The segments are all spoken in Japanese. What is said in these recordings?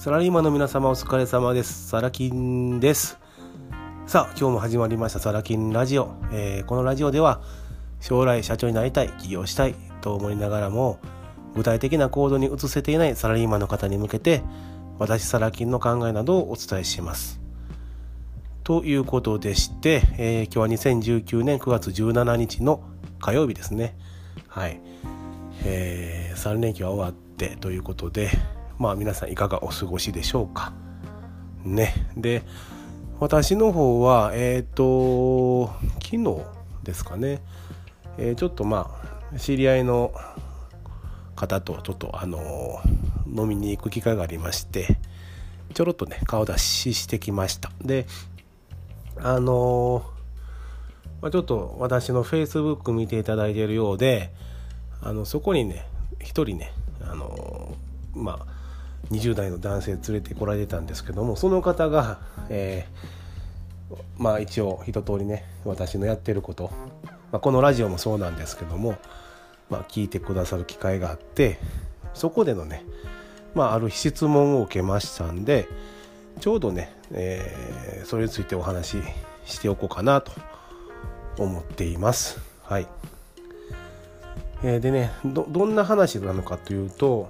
サラリーマンの皆様お疲れ様です。サラ金です。さあ今日も始まりましたサラ金ラジオ、このラジオでは将来社長になりたい、起業したいと思いながらも具体的な行動に移せていないサラリーマンの方に向けて私サラ金の考えなどをお伝えしますということでして、今日は2019年9月17日の火曜日ですね。はい、3連休は終わってということで、皆さんいかがお過ごしでしょうかね。で、私の方は昨日ですかね、ちょっと知り合いの方とちょっと飲みに行く機会がありまして、ちょろっとね顔出ししてきました。でちょっと私の Facebook 見ていただいているようで、そこにね一人ね20代の男性連れてこられたんですけども、その方が、一応一通りね私のやってること、このラジオもそうなんですけども、聞いてくださる機会があって、そこでのね、ある質問を受けましたんで、ちょうどね、それについてお話ししておこうかなと思っています。はい。でね、どんな話なのかというと、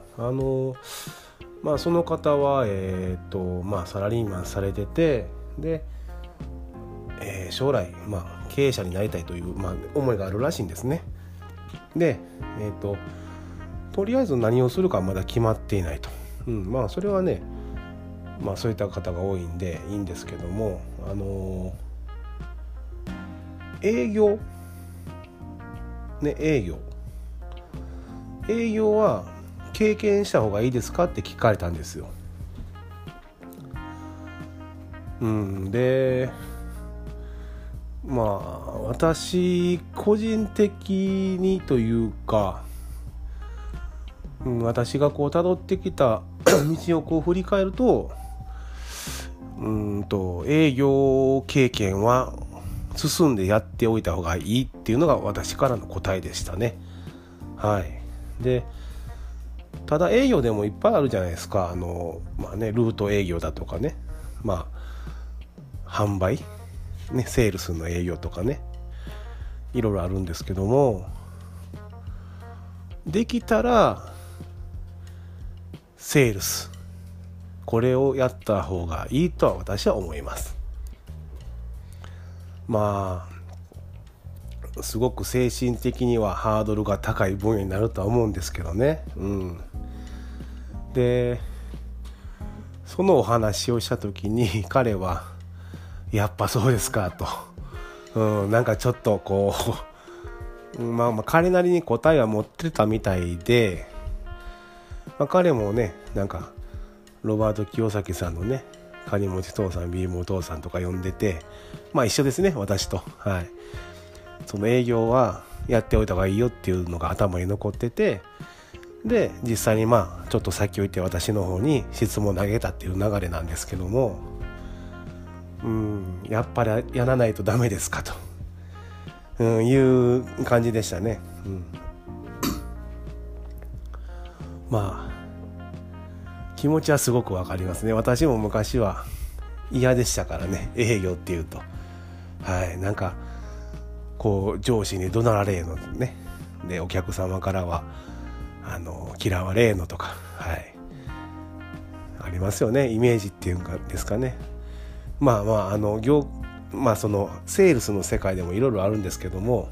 その方は、サラリーマンされてて、で、将来、経営者になりたいという、思いがあるらしいんですね。で、とりあえず何をするかはまだ決まっていないと。それはね、そういった方が多いんでいいんですけども、営業は経験した方がいいですかって聞かれたんですよ。で私個人的にというか、私がこう辿ってきた道をこう振り返ると、営業経験は進んでやっておいた方がいいっていうのが私からの答えでしたね。はい。で、ただ営業でもいっぱいあるじゃないですか。ルート営業だとかね、販売ね、セールスの営業とかね、いろいろあるんですけども、できたらセールス、これをやった方がいいとは私は思います。すごく精神的にはハードルが高い分野になるとは思うんですけどね。で、そのお話をした時に彼はやっぱそうですかと、ちょっとこう彼なりに答えは持ってたみたいで、彼もねロバート清崎さんのね金持ち父さん、貧乏父さんとか呼んでて、一緒ですね、私と。はい。その営業はやっておいた方がいいよっていうのが頭に残ってて、で実際にちょっと先を行って私の方に質問を投げたっていう流れなんですけども、やっぱりやらないとダメですかと、いう感じでしたね。気持ちはすごくわかりますね。私も昔は嫌でしたからね、営業っていうと。はい。上司に怒鳴られえのね、でお客様からは嫌われえのとか、はい、ありますよね、イメージっていうんですかね。そのセールスの世界でもいろいろあるんですけども、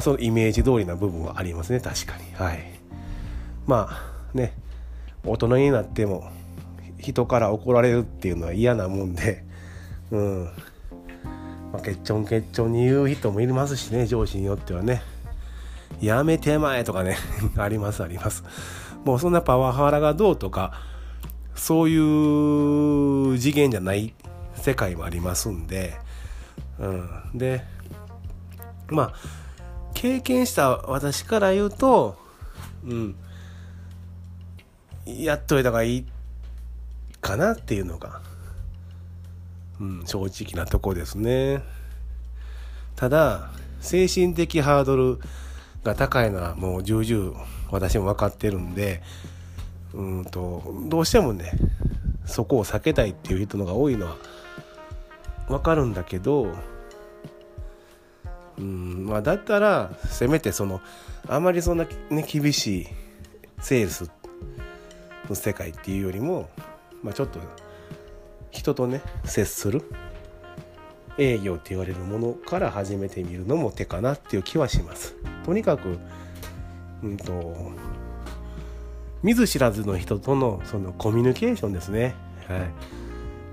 そのイメージ通りな部分はありますね、確かに。はい。大人になっても人から怒られるっていうのは嫌なもんで、けっちょんけっちょんに言う人もいますしね、上司によってはね、やめてまえとかねあります。もうそんなパワハラがどうとかそういう次元じゃない世界もありますんで、で経験した私から言うと、やっといた方がいいかなっていうのが、正直なとこですね。ただ精神的ハードルが高いのはもう重々私も分かってるんで、どうしてもねそこを避けたいっていう人のが多いのは分かるんだけど、まあ、だったらせめてそのあまりそんな、ね、厳しいセールスの世界っていうよりも、まあ、ちょっと人とね接する営業って言われるものから始めてみるのも手かなっていう気はします。とにかく、見ず知らずの人とのそのコミュニケーションですね。はい、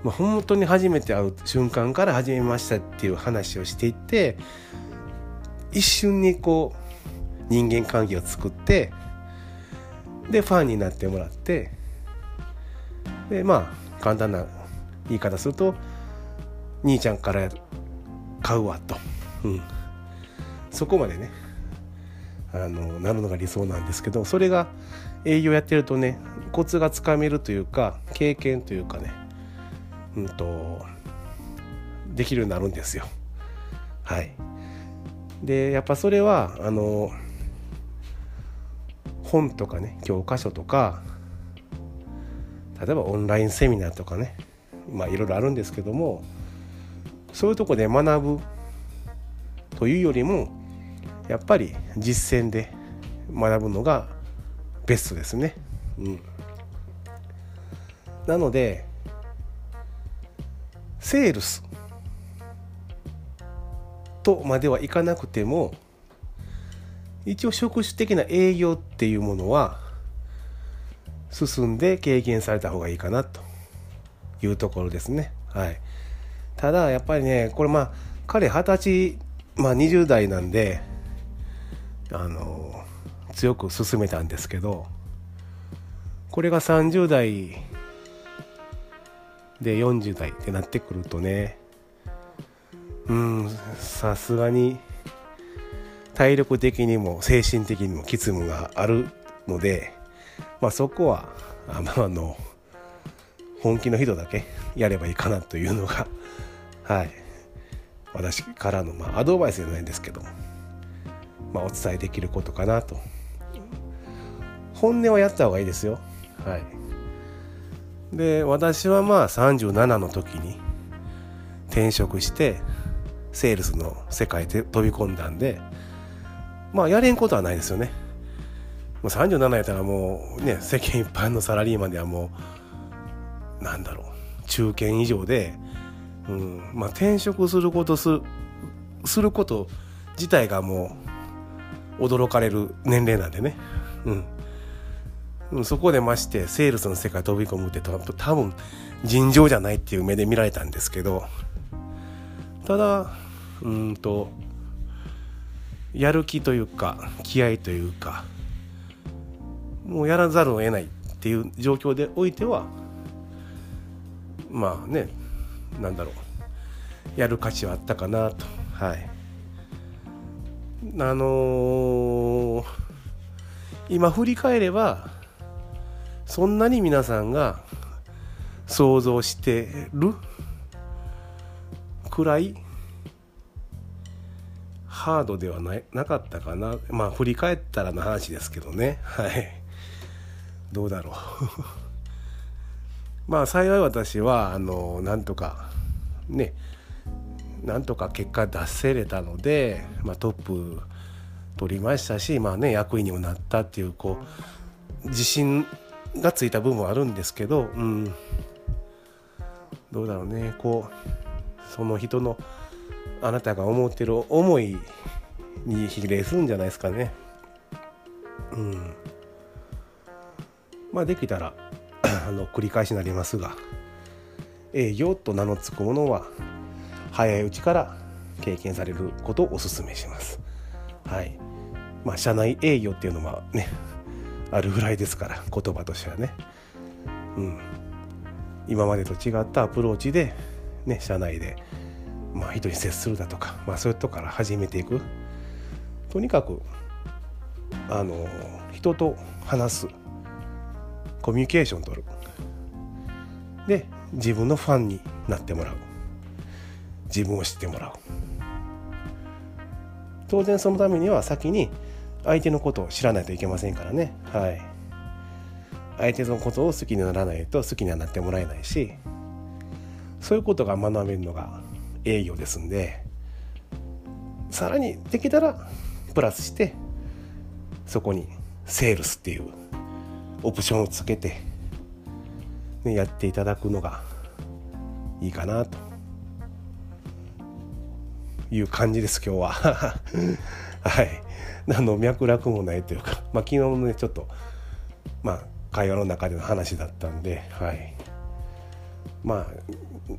まあ、本当に初めて会う瞬間から始めましたっていう話をしていって、一瞬にこう人間関係を作って、でファンになってもらって、でまあ簡単な言い方すると兄ちゃんから買うわと、そこまでねなるのが理想なんですけど、それが営業やってるとねコツがつかめるというか経験というかね、できるようになるんですよ。はい。でやっぱそれは本とかね教科書とか、例えばオンラインセミナーとかね、まあいろいろあるんですけども、そういうとこで学ぶというよりもやっぱり実践で学ぶのがベストですね。なのでセールスとまではいかなくても、一応職種的な営業っていうものは進んで経験された方がいいかなというところですね。はい。ただやっぱりね、これまあ彼20歳、まあ20代なんで強く勧めたんですけど、これが30代で40代ってなってくるとね、さすがに体力的にも精神的にもきつむがあるので、まあそこは本気の人だけやればいいかなというのが、はい、私からのアドバイスじゃないんですけど、お伝えできることかなと。本音はやった方がいいですよ。はい。で、私はまあ37の時に転職してセールスの世界で飛び込んだんで、まあやれんことはないですよね。もう37やったらもうね、世間一般のサラリーマンではもう中堅以上で、まあ転職することすること自体がもう驚かれる年齢なんでね。そこでましてセールスの世界飛び込むって多分尋常じゃないっていう目で見られたんですけど、ただやる気というか気合というか、もうやらざるを得ないっていう状況でおいては、まあねやる価値はあったかなと。はい。今振り返ればそんなに皆さんが想像してるくらいハードではなかったかな。まあ振り返ったらの話ですけどね。はい。どうだろう。まあ幸い私はなんとか結果出せれたので、まあ、トップ取りましたし、まあね、役員にもなったっていうこう自信がついた部分はあるんですけど、どうだろうね、こうその人のあなたが思ってる思いに比例するんじゃないですかね。まあできたら繰り返しになりますが、営業と名の付くものは早いうちから経験されることをお勧めします。はい。まあ社内営業っていうのはねあるぐらいですから、言葉としてはね、今までと違ったアプローチでね、社内でまあ人に接するだとか、まあそういうとこから始めていく。とにかく人と話す、コミュニケーション取る、で自分のファンになってもらう、自分を知ってもらう。当然そのためには先に相手のことを知らないといけませんからね。はい。相手のことを好きにならないと好きにはなってもらえないし、そういうことが学べるのが営業ですんで、さらにできたらプラスしてそこにセールスっていうオプションをつけて、ね、やっていただくのがいいかなという感じです今日ははい、何の脈絡もないというか、まあ、昨日のねちょっと会話の中での話だったんで、はい、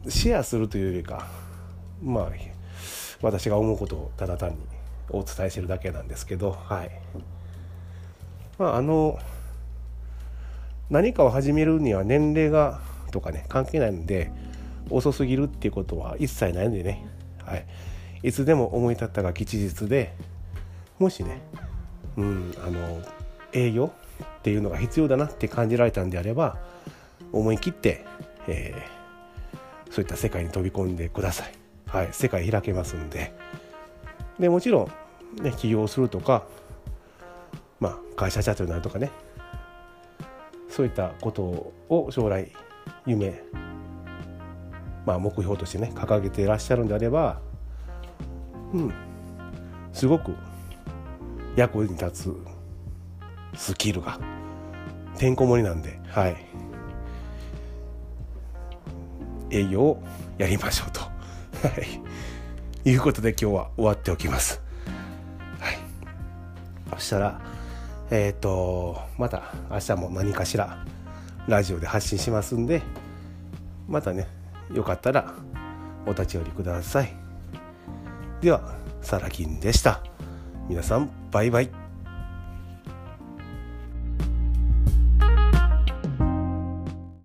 シェアするというよりか、私が思うことをただ単にお伝えしてるだけなんですけど、はい、何かを始めるには年齢がとかね関係ないので、遅すぎるっていうことは一切ないんでね、はい、いつでも思い立ったが吉日で、もしね、営業っていうのが必要だなって感じられたんであれば、思い切って、そういった世界に飛び込んでください。はい、世界開けますんで。でもちろん、ね、起業するとか、会社社長になるとかね、そういったことを将来夢、目標としてね掲げていらっしゃるんであれば、すごく役に立つスキルがてんこ盛りなんで、はい、営業をやりましょうと、はい、いうことで今日は終わっておきます。はい、そしたらまた明日も何かしらラジオで発信しますんで、またねよかったらお立ち寄りください。では、さらきんでした。皆さん、バイバイ。